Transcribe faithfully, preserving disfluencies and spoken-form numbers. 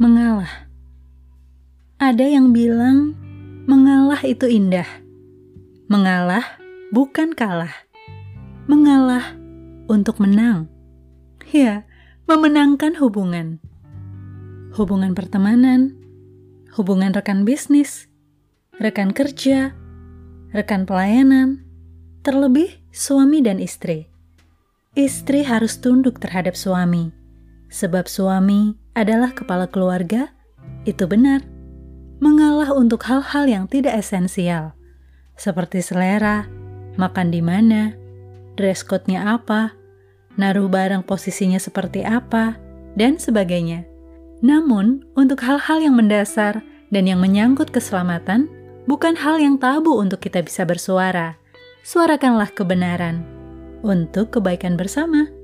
Mengalah. Ada yang bilang, mengalah itu indah. Mengalah bukan kalah. Mengalah untuk menang. Ya, memenangkan hubungan. Hubungan pertemanan, hubungan rekan bisnis, rekan kerja, rekan pelayanan, terlebih suami dan istri. Istri harus tunduk terhadap suami, sebab suami adalah kepala keluarga, itu benar. Mengalah untuk hal-hal yang tidak esensial, seperti selera, makan di mana, dress code-nya apa, naruh barang posisinya seperti apa, dan sebagainya. Namun, untuk hal-hal yang mendasar dan yang menyangkut keselamatan, bukan hal yang tabu untuk kita bisa bersuara. Suarakanlah kebenaran untuk kebaikan bersama.